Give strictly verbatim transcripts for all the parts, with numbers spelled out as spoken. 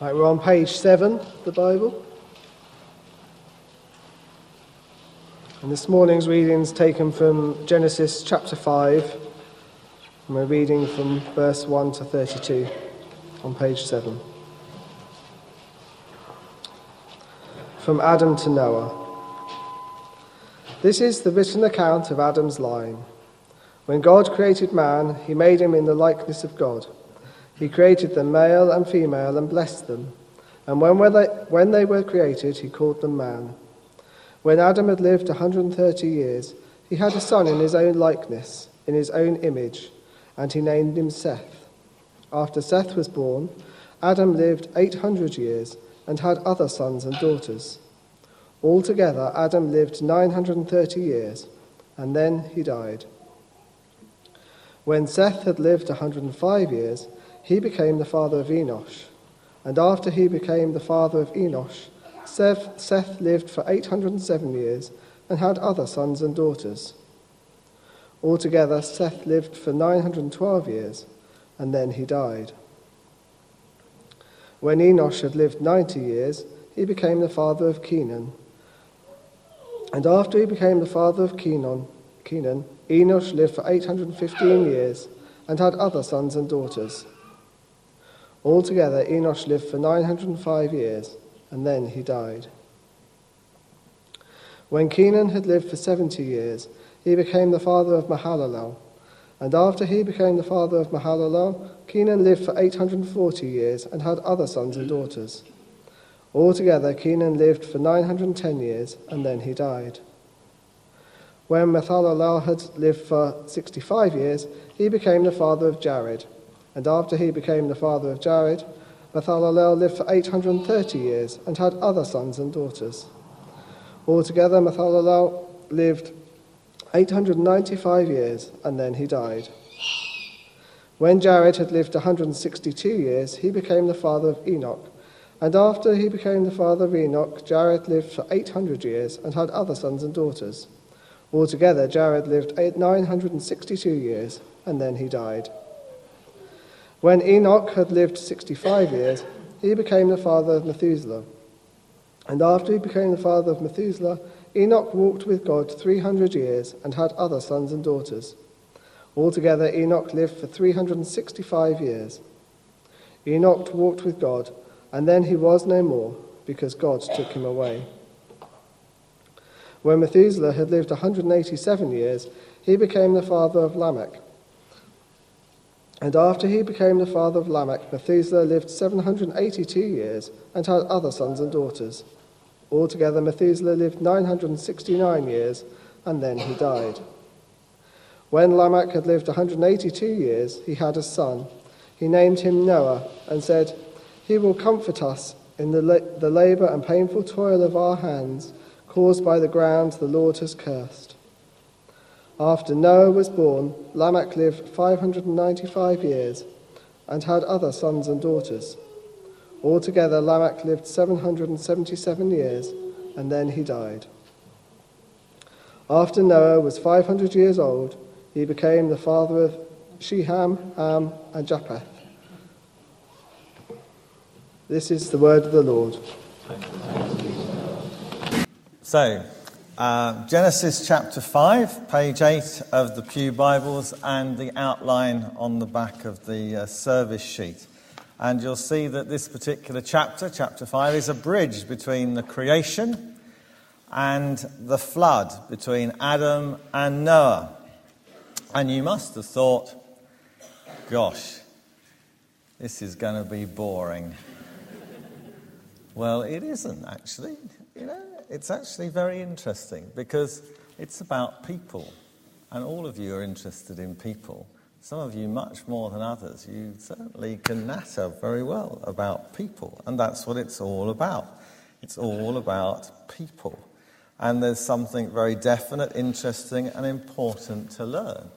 Right, we're on page seven of the Bible. And this morning's reading's taken from Genesis chapter five. And we're reading from verse one to thirty-two on page seven. From Adam to Noah. This is the written account of Adam's line. When God created man, he made him in the likeness of God. He created them male and female and blessed them. And when, were they, when they were created, he called them man. When Adam had lived one hundred thirty years, he had a son in his own likeness, in his own image, and he named him Seth. After Seth was born, Adam lived eight hundred years and had other sons and daughters. Altogether, Adam lived nine hundred thirty years, and then he died. When Seth had lived one hundred five years, he became the father of Enosh. And after he became the father of Enosh, Seth, Seth lived for eight hundred seven years and had other sons and daughters. Altogether, Seth lived for nine hundred twelve years, and then he died. When Enosh had lived ninety years, he became the father of Kenan. And after he became the father of Kenan, Kenan, Enosh lived for eight hundred fifteen years and had other sons and daughters. Altogether, Enosh lived for nine hundred five years, and then he died. When Kenan had lived for seventy years, he became the father of Mahalalel. And after he became the father of Mahalalel, Kenan lived for eight hundred forty years and had other sons and daughters. Altogether, Kenan lived for nine hundred ten years, and then he died. When Mahalalel had lived for sixty-five years, he became the father of Jared. And after he became the father of Jared, Mahalalel lived for eight hundred thirty years and had other sons and daughters. Altogether, Mahalalel lived eight hundred ninety-five years, and then he died. When Jared had lived one hundred sixty-two years, he became the father of Enoch. And after he became the father of Enoch, Jared lived for eight hundred years and had other sons and daughters. Altogether, Jared lived nine hundred sixty-two years, and then he died. When Enoch had lived sixty-five years, he became the father of Methuselah. And after he became the father of Methuselah, Enoch walked with God three hundred years and had other sons and daughters. Altogether, Enoch lived for three hundred sixty-five years. Enoch walked with God, and then he was no more, because God took him away. When Methuselah had lived one hundred eighty-seven years, he became the father of Lamech. And after he became the father of Lamech, Methuselah lived seven hundred eighty-two years and had other sons and daughters. Altogether, Methuselah lived nine hundred sixty-nine years, and then he died. When Lamech had lived one hundred eighty-two years, he had a son. He named him Noah and said, "He will comfort us in the, la- the labor and painful toil of our hands, caused by the ground the Lord has cursed." After Noah was born, Lamech lived five hundred ninety-five years and had other sons and daughters. Altogether, Lamech lived seven hundred seventy-seven years, and then he died. After Noah was five hundred years old, he became the father of Shem, Ham, and Japheth. This is the word of the Lord. So, Uh, Genesis chapter five, page eight of the Pew Bibles, and the outline on the back of the uh, service sheet. And you'll see that this particular chapter, chapter five, is a bridge between the creation and the flood, between Adam and Noah. And you must have thought, gosh, this is going to be boring. Well, it isn't actually, you know. It's actually very interesting because it's about people, and all of you are interested in people. Some of you much more than others. You certainly can natter very well about people, and that's what it's all about. It's all about people, and there's something very definite, interesting, and important to learn,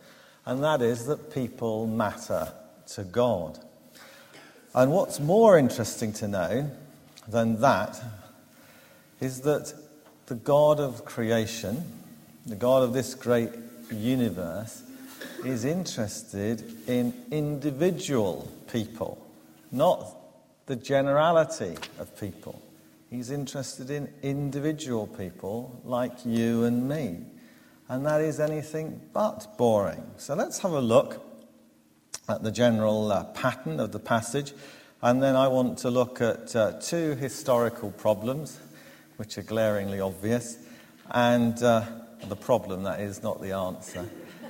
and that is that people matter to God. And what's more interesting to know than that is that the God of creation, the God of this great universe, is interested in individual people, not the generality of people. He's interested in individual people like you and me. And that is anything but boring. So let's have a look at the general uh, pattern of the passage. And then I want to look at uh, two historical problems, which are glaringly obvious. And uh, the problem, that is, not the answer.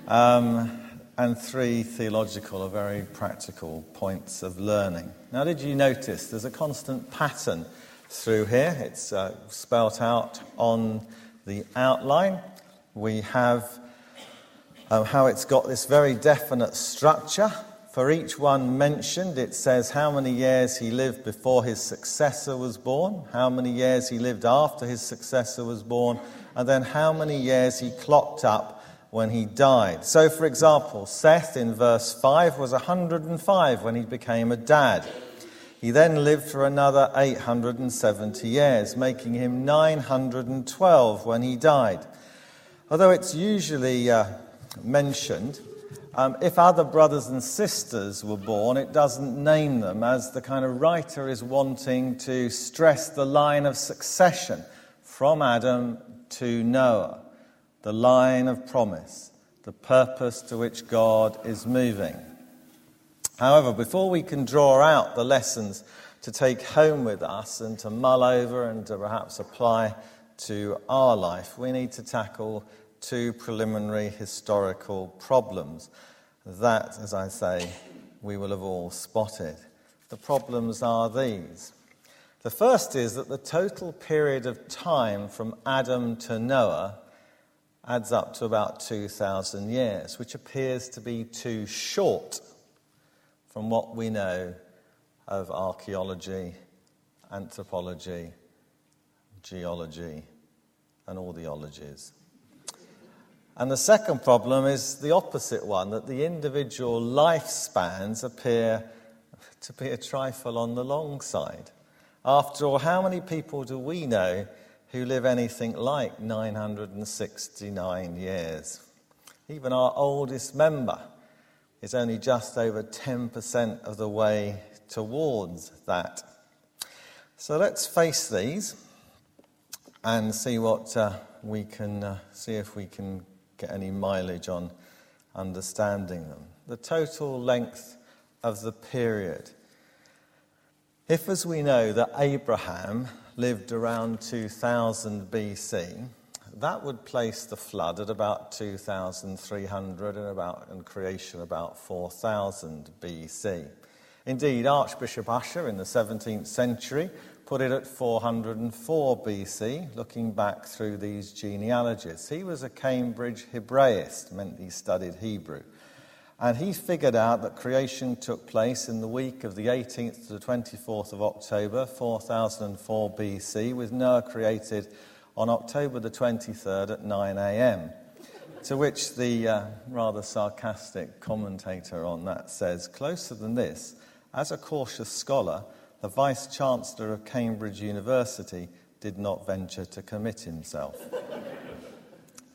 Um, and three theological or very practical points of learning. Now, did you notice there's a constant pattern through here? It's uh, spelt out on the outline. We have um, how it's got this very definite structure. For each one mentioned, it says how many years he lived before his successor was born, how many years he lived after his successor was born, and then how many years he clocked up when he died. So, for example, Seth in verse five was one hundred and five when he became a dad. He then lived for another eight hundred seventy years, making him nine hundred twelve when he died. Although it's usually uh, mentioned, um, if other brothers and sisters were born, it doesn't name them, as the kind of writer is wanting to stress the line of succession from Adam to Noah, the line of promise, the purpose to which God is moving. However, before we can draw out the lessons to take home with us and to mull over and to perhaps apply to our life, we need to tackle two preliminary historical problems that, as I say, we will have all spotted. The problems are these. The first is that the total period of time from Adam to Noah adds up to about two thousand years, which appears to be too short from what we know of archaeology, anthropology, geology, and all the ologies. And the second problem is the opposite one, that the individual lifespans appear to be a trifle on the long side. After all, how many people do we know who live anything like nine hundred sixty-nine years? Even our oldest member is only just over ten percent of the way towards that. So let's face these and see what uh, we can uh, see if we can get any mileage on understanding them. The total length of the period. If, as we know, that Abraham lived around two thousand B C, that would place the flood at about two thousand three hundred and about and creation about four thousand B C. Indeed, Archbishop Usher in the seventeenth century put it at four hundred four B C, looking back through these genealogies. He was a Cambridge Hebraist, meant he studied Hebrew. And he figured out that creation took place in the week of the eighteenth to the twenty-fourth of October, four thousand four B C, with Noah created on October the twenty-third at nine a.m., to which the uh, rather sarcastic commentator on that says, "Closer than this, as a cautious scholar, the Vice-Chancellor of Cambridge University did not venture to commit himself."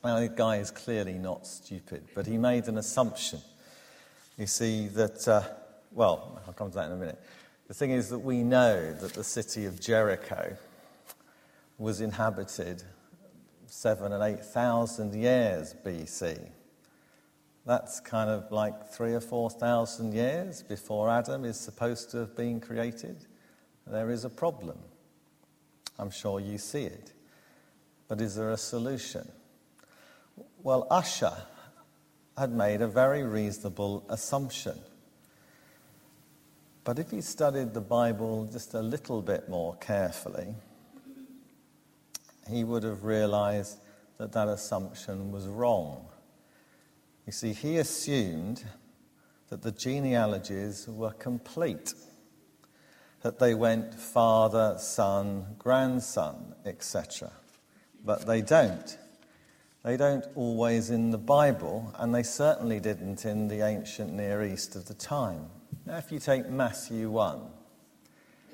Now, the guy is clearly not stupid, but he made an assumption. You see that, uh, well, I'll come to that in a minute. The thing is that we know that the city of Jericho was inhabited seven and eight thousand years B C. That's kind of like three or four thousand years before Adam is supposed to have been created. There is a problem. I'm sure you see it. But is there a solution? Well, Usher had made a very reasonable assumption. But if he studied the Bible just a little bit more carefully, he would have realized that that assumption was wrong. You see, he assumed that the genealogies were complete, that they went father, son, grandson, et cetera. But they don't. They don't always in the Bible, and they certainly didn't in the ancient Near East of the time. Now, if you take Matthew one,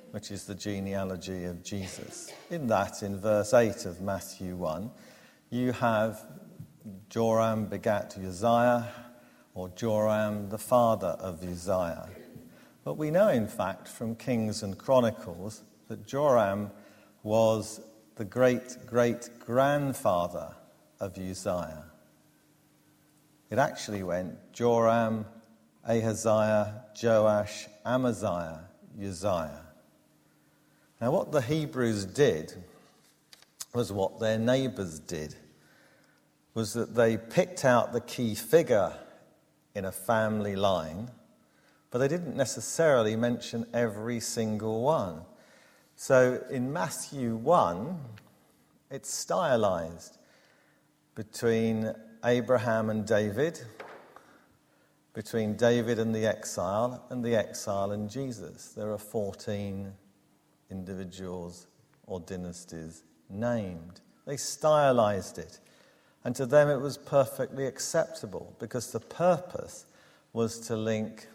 which is the genealogy of Jesus. In that, in verse eight of Matthew one, you have Joram begat Uzziah, or Joram the father of Uzziah. But we know, in fact, from Kings and Chronicles that Joram was the great-great-grandfather of Uzziah. It actually went Joram, Ahaziah, Joash, Amaziah, Uzziah. Now, what the Hebrews did was what their neighbours did, was that they picked out the key figure in a family line, but they didn't necessarily mention every single one. So in Matthew one, it's stylized between Abraham and David, between David and the exile, and the exile and Jesus. There are fourteen individuals or dynasties named. They stylized it. And to them it was perfectly acceptable because the purpose was to link,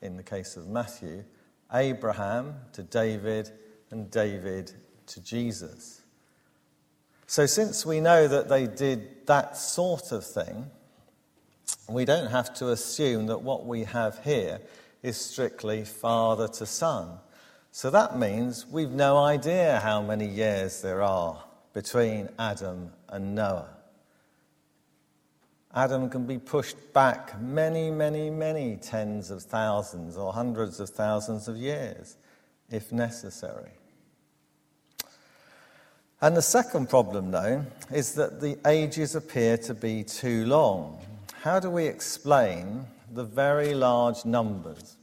in the case of Matthew, Abraham to David and David to Jesus. So since we know that they did that sort of thing, we don't have to assume that what we have here is strictly father to son. So that means we've no idea how many years there are between Adam and Noah. Adam can be pushed back many, many, many tens of thousands or hundreds of thousands of years, if necessary. And the second problem, though, is that the ages appear to be too long. How do we explain the very large numbers?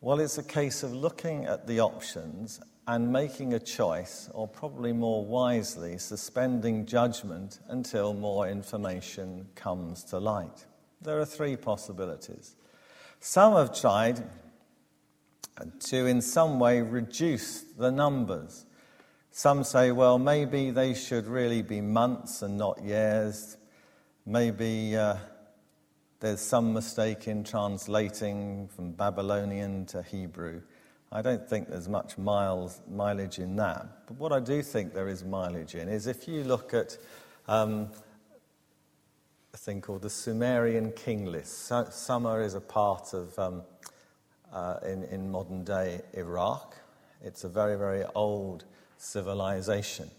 Well, it's a case of looking at the options and making a choice, or probably more wisely, suspending judgment until more information comes to light. There are three possibilities. Some have tried to, in some way, reduce the numbers. Some say, well, maybe they should really be months and not years. Maybe uh, there's some mistake in translating from Babylonian to Hebrew. I don't think there's much miles, mileage in that. But what I do think there is mileage in is if you look at um, a thing called the Sumerian king list. So, Sumer is a part of, um, uh, in, in modern-day Iraq. It's a very, very old civilization.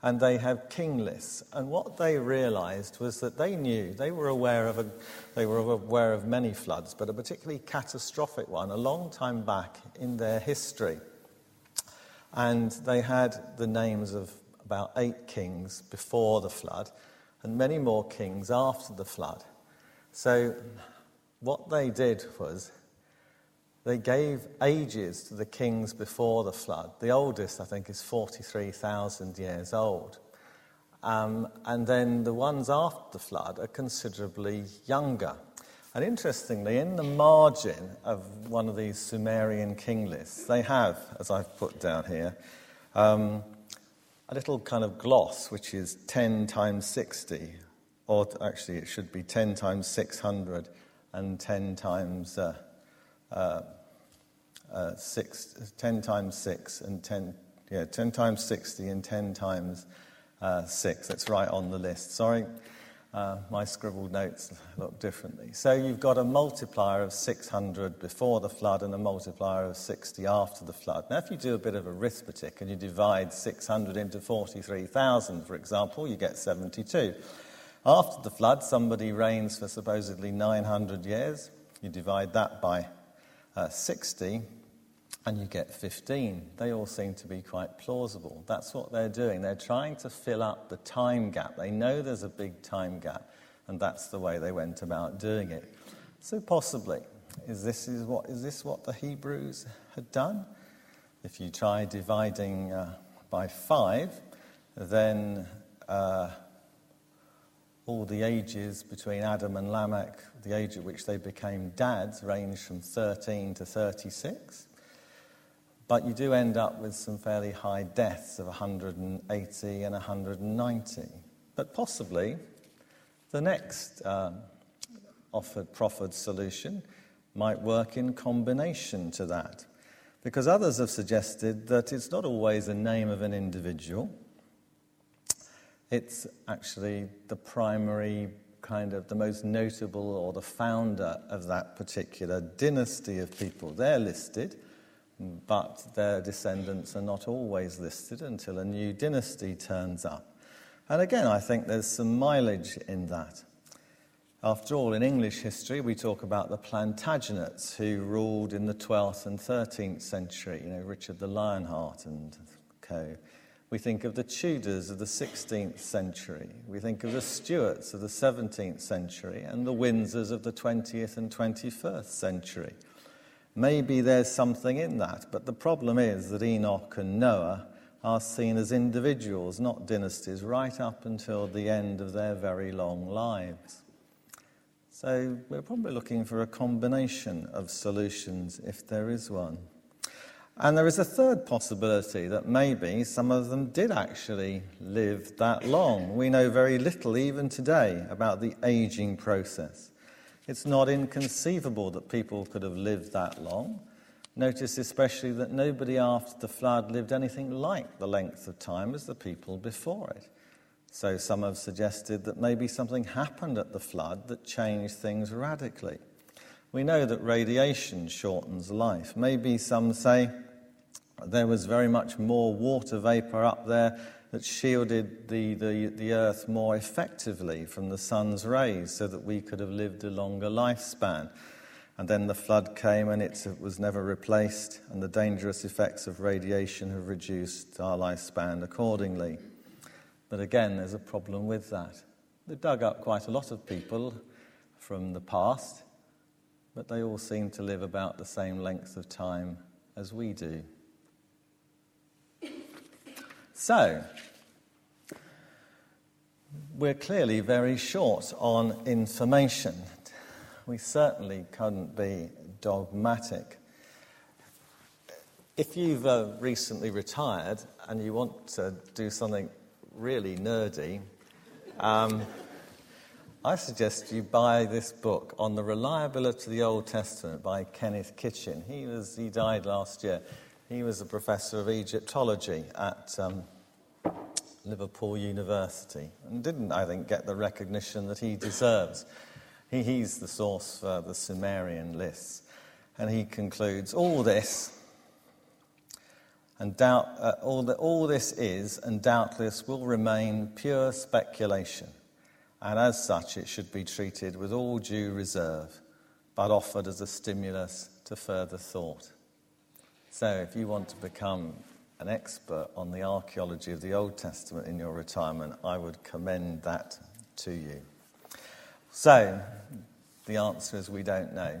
And they have king lists. And what they realized was that they knew, they were aware of a, they were aware of many floods, but a particularly catastrophic one a long time back in their history. And they had the names of about eight kings before the flood and many more kings after the flood. So what they did was they gave ages to the kings before the flood. The oldest, I think, is forty-three thousand years old. Um, and then the ones after the flood are considerably younger. And interestingly, in the margin of one of these Sumerian king lists, they have, as I've put down here, um, a little kind of gloss, which is ten times sixty. Or actually, it should be ten times six hundred and ten times... Uh, uh, Uh, six, ten times six and ten, yeah, ten times sixty and ten times uh, six. That's right on the list. Sorry, uh, my scribbled notes look differently. So you've got a multiplier of six hundred before the flood and a multiplier of sixty after the flood. Now, if you do a bit of arithmetic and you divide six hundred into forty-three thousand, for example, you get seventy-two. After the flood, somebody reigns for supposedly nine hundred years. You divide that by uh, sixty. And you get fifteen. They all seem to be quite plausible. That's what they're doing. They're trying to fill up the time gap. They know there's a big time gap, and that's the way they went about doing it. So possibly, is this is what is this what the Hebrews had done? If you try dividing uh, by five, then uh, all the ages between Adam and Lamech, the age at which they became dads, ranged from thirteen to thirty-six. But you do end up with some fairly high deaths of one hundred eighty and one hundred ninety. But possibly the next um, offered, proffered solution might work in combination to that. Because others have suggested that it's not always the name of an individual. It's actually the primary kind of the most notable or the founder of that particular dynasty of people. They're listed, but their descendants are not always listed until a new dynasty turns up. And again, I think there's some mileage in that. After all, in English history, we talk about the Plantagenets who ruled in the twelfth and thirteenth century, you know, Richard the Lionheart and co. We think of the Tudors of the sixteenth century. We think of the Stuarts of the seventeenth century and the Windsors of the twentieth and twenty-first century. Maybe there's something in that, but the problem is that Enoch and Noah are seen as individuals, not dynasties, right up until the end of their very long lives. So we're probably looking for a combination of solutions, if there is one. And there is a third possibility, that maybe some of them did actually live that long. We know very little, even today, about the aging process. It's not inconceivable that people could have lived that long. Notice especially that nobody after the flood lived anything like the length of time as the people before it. So some have suggested that maybe something happened at the flood that changed things radically. We know that radiation shortens life. Maybe some say there was very much more water vapour up there that shielded the, the, the earth more effectively from the sun's rays so that we could have lived a longer lifespan. And then the flood came and it was never replaced, and the dangerous effects of radiation have reduced our lifespan accordingly. But again, there's a problem with that. They dug up quite a lot of people from the past, but they all seem to live about the same length of time as we do. So, we're clearly very short on information. We certainly couldn't be dogmatic. If you've uh, recently retired and you want to do something really nerdy, um, I suggest you buy this book on the reliability of the Old Testament by Kenneth Kitchen. He was he died last year. He was a professor of Egyptology at um, Liverpool University and didn't, I think, get the recognition that he deserves. He, he's the source for the Sumerian lists, and he concludes all this. And doubt, uh, all, the, all this is and doubtless will remain pure speculation, and as such it should be treated with all due reserve, but offered as a stimulus to further thought. So if you want to become an expert on the archaeology of the Old Testament in your retirement, I would commend that to you. So the answer is we don't know,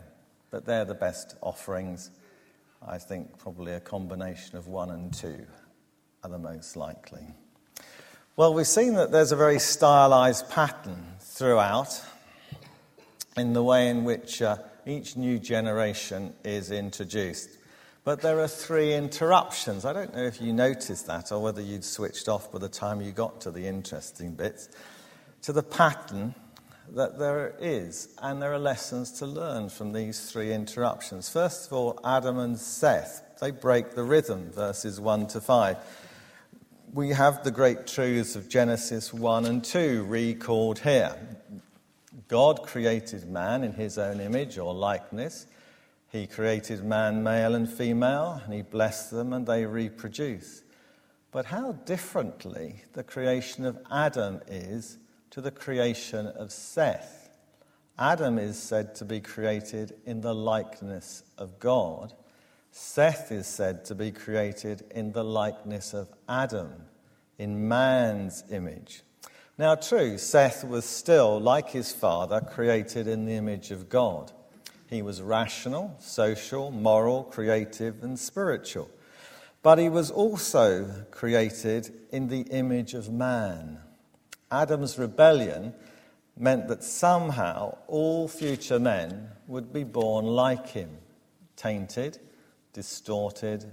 but they're the best offerings. I think probably a combination of one and two are the most likely. Well, we've seen that there's a very stylised pattern throughout in the way in which uh, each new generation is introduced. But there are three interruptions. I don't know if you noticed that or whether you'd switched off by the time you got to the interesting bits, to the pattern that there is, and there are lessons to learn from these three interruptions. First of all, Adam and Seth, they break the rhythm, verses one to five. We have the great truths of Genesis one and two recalled here. God created man in his own image or likeness. He created man, male and female, and he blessed them and they reproduce. But how differently the creation of Adam is to the creation of Seth. Adam is said to be created in the likeness of God. Seth is said to be created in the likeness of Adam, in man's image. Now, true, Seth was still, like his father, created in the image of God. He was rational, social, moral, creative, and spiritual. But he was also created in the image of man. Adam's rebellion meant that somehow all future men would be born like him, tainted, distorted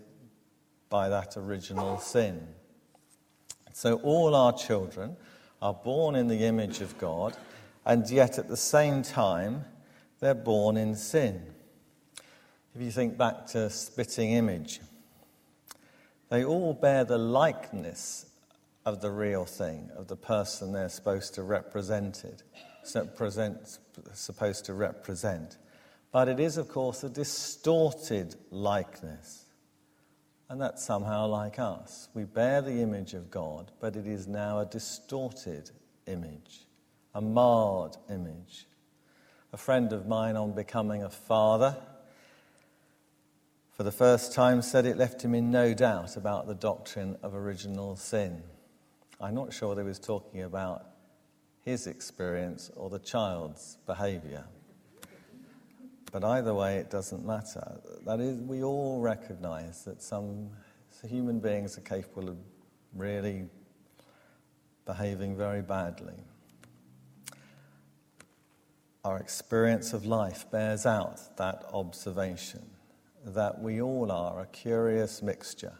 by that original sin. So all our children are born in the image of God, and yet at the same time they're born in sin. If you think back to spitting image, they all bear the likeness of the real thing, of the person they're supposed to represent it, supposed to represent. But it is, of course, a distorted likeness. And that's somehow like us. We bear the image of God, but it is now a distorted image, a marred image. A friend of mine, on becoming a father, for the first time said it left him in no doubt about the doctrine of original sin. I'm not sure whether he was talking about his experience or the child's behaviour. But either way, it doesn't matter. That is, we all recognise that some human beings are capable of really behaving very badly. Our experience of life bears out that observation that we all are a curious mixture.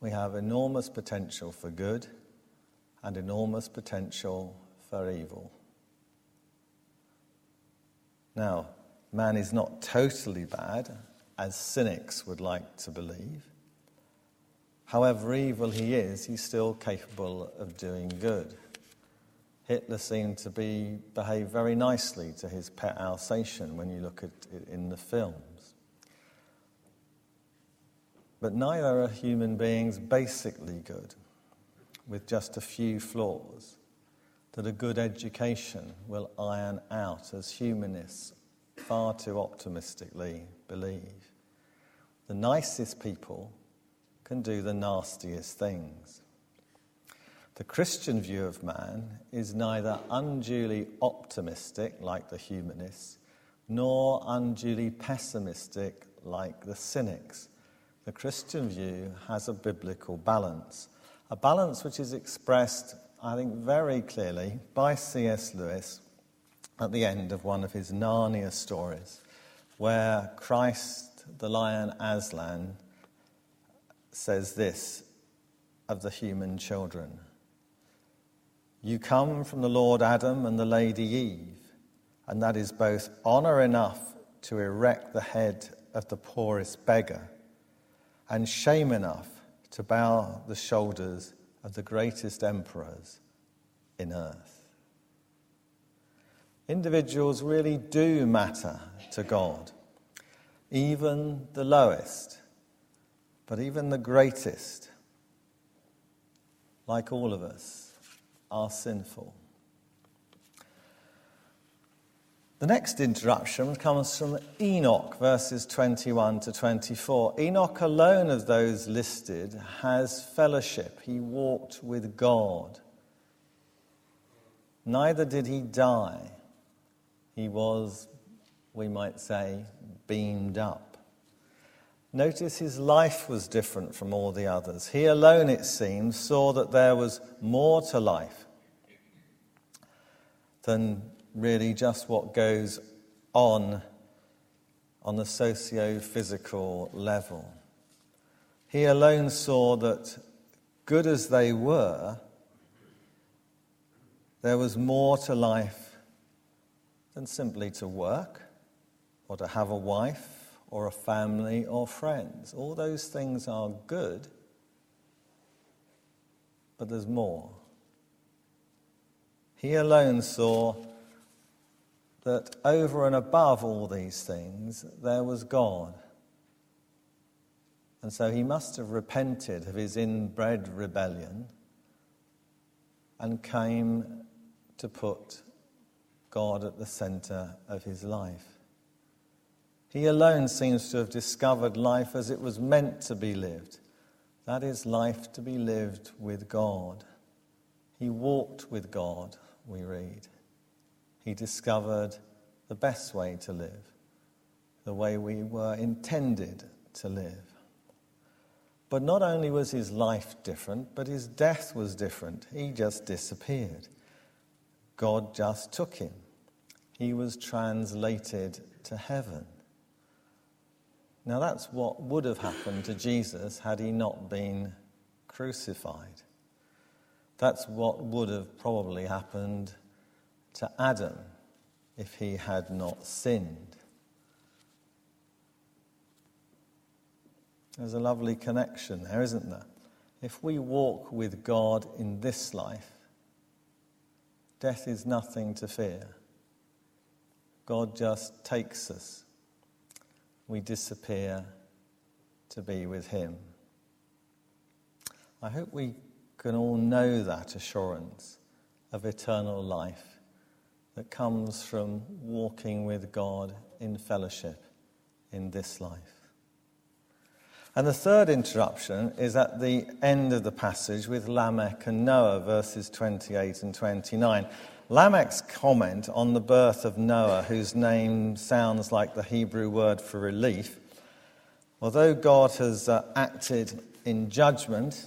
We have enormous potential for good and enormous potential for evil. Now, man is not totally bad, as cynics would like to believe. However evil he is, he's still capable of doing good. Hitler seemed to be behave very nicely to his pet Alsatian when you look at it in the films. But neither are human beings basically good, with just a few flaws that a good education will iron out, as humanists far too optimistically believe. The nicest people can do the nastiest things. The Christian view of man is neither unduly optimistic, like the humanists, nor unduly pessimistic, like the cynics. The Christian view has a biblical balance, a balance which is expressed, I think, very clearly by C S Lewis at the end of one of his Narnia stories, where Christ, the lion Aslan, says this of the human children: "You come from the Lord Adam and the Lady Eve, and that is both honour enough to erect the head of the poorest beggar, and shame enough to bow the shoulders of the greatest emperors in earth." Individuals really do matter to God, even the lowest, but even the greatest, like all of us, are sinful. The next interruption comes from Enoch, verses twenty-one to twenty-four. Enoch alone of those listed has fellowship. He walked with God. Neither did he die. He was, we might say, beamed up. Notice his life was different from all the others. He alone, it seems, saw that there was more to life than really just what goes on on the socio-physical level. He alone saw that, good as they were, there was more to life than simply to work or to have a wife or a family, or friends. All those things are good, but there's more. He alone saw that over and above all these things, there was God. And so he must have repented of his inbred rebellion and came to put God at the centre of his life. He alone seems to have discovered life as it was meant to be lived. That is, life to be lived with God. He walked with God, we read. He discovered the best way to live, the way we were intended to live. But not only was his life different, but his death was different. He just disappeared. God just took him. He was translated to heaven. Now that's what would have happened to Jesus had he not been crucified. That's what would have probably happened to Adam if he had not sinned. There's a lovely connection there, isn't there? If we walk with God in this life, Death is nothing to fear. God just takes us. We disappear to be with him. I hope we can all know that assurance of eternal life that comes from walking with God in fellowship in this life. And the third interruption is at the end of the passage with Lamech and Noah, verses twenty-eight and twenty-nine. Lamech's comment on the birth of Noah, whose name sounds like the Hebrew word for relief, although God has uh, acted in judgment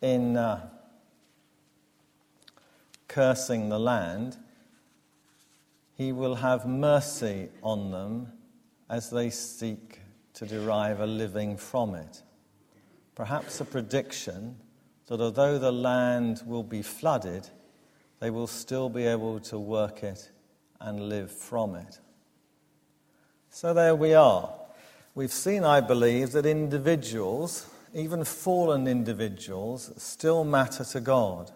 in uh, cursing the land, he will have mercy on them as they seek to derive a living from it. Perhaps a prediction that although the land will be flooded, they will still be able to work it and live from it. So there we are. We've seen, I believe, that individuals, even fallen individuals, still matter to God.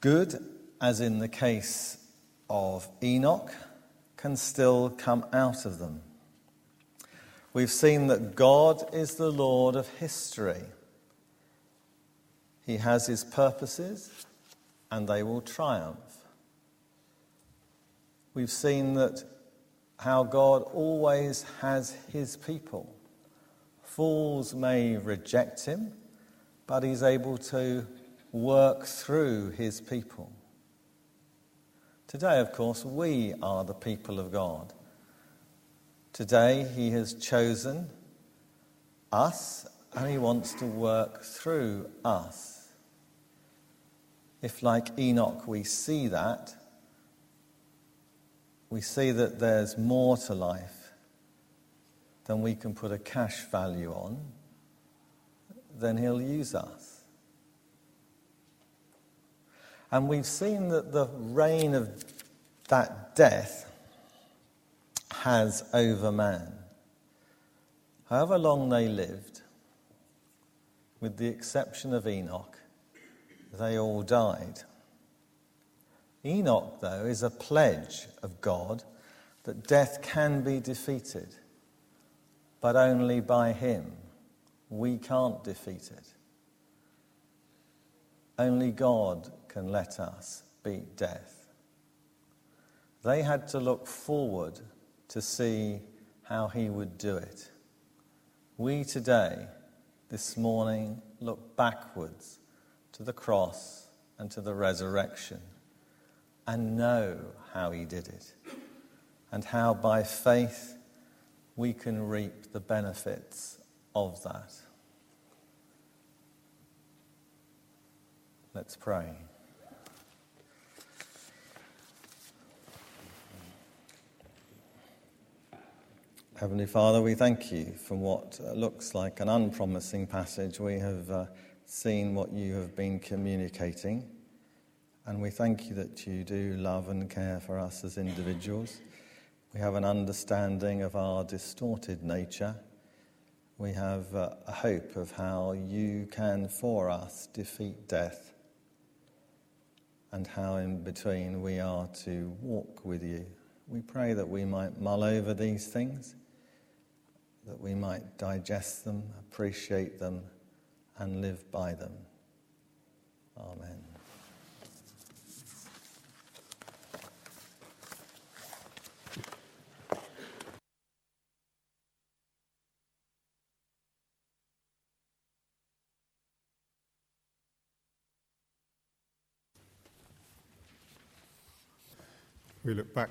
Good, as in the case of Enoch, can still come out of them. We've seen that God is the Lord of history. He has his purposes, and they will triumph. We've seen that how God always has his people. Fools may reject him, but he's able to work through his people. Today, of course, we are the people of God. Today, he has chosen us, and he wants to work through us. If, like Enoch, we see that, we see that there's more to life than we can put a cash value on, then he'll use us. And we've seen that the reign of that death has over man. However long they lived, with the exception of Enoch, they all died. Enoch, though, is a pledge of God that death can be defeated, but only by him. We can't defeat it. Only God can let us beat death. They had to look forward to see how he would do it. We today, this morning, look backwards to the cross and to the resurrection and know how he did it and how by faith we can reap the benefits of that. Let's pray. Heavenly Father, we thank you for what looks like an unpromising passage. We have uh, seen what you have been communicating, and we thank you that you do love and care for us as individuals. We have an understanding of our distorted nature. We have uh, a hope of how you can for us defeat death, and how in between we are to walk with you. We pray that we might mull over these things, that we might digest them, appreciate them, and live by them. Amen. We look back